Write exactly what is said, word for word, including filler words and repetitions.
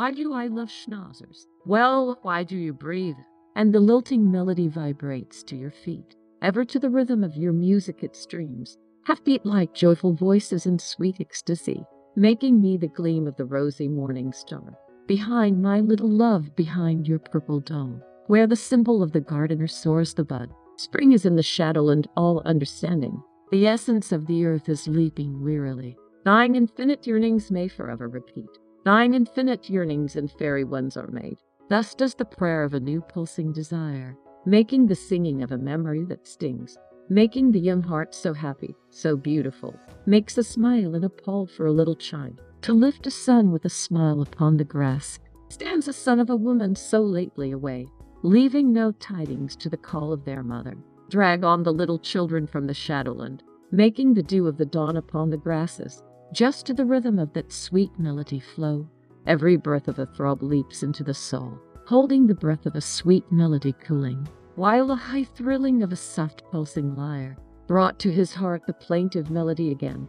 Why do I love schnauzers? Well, why do you breathe? And the lilting melody vibrates to your feet. Ever to the rhythm of your music it streams, half-beat like joyful voices in sweet ecstasy, making me the gleam of the rosy morning star. Behind, my little love, behind your purple dome, where the symbol of the gardener soars the bud. Spring is in the shadow and all understanding. The essence of the earth is leaping wearily. Thine infinite yearnings may forever repeat. Thine infinite yearnings and fairy ones are made. Thus does the prayer of a new pulsing desire, making the singing of a memory that stings, making the young heart so happy, so beautiful, makes a smile and a pall for a little chime. To lift a sun with a smile upon the grass, stands a son of a woman so lately away, leaving no tidings to the call of their mother. Drag on the little children from the shadowland, making the dew of the dawn upon the grasses, just to the rhythm of that sweet melody flow. Every breath of a throb leaps into the soul, holding the breath of a sweet melody cooling, while a high thrilling of a soft pulsing lyre brought to his heart the plaintive melody again.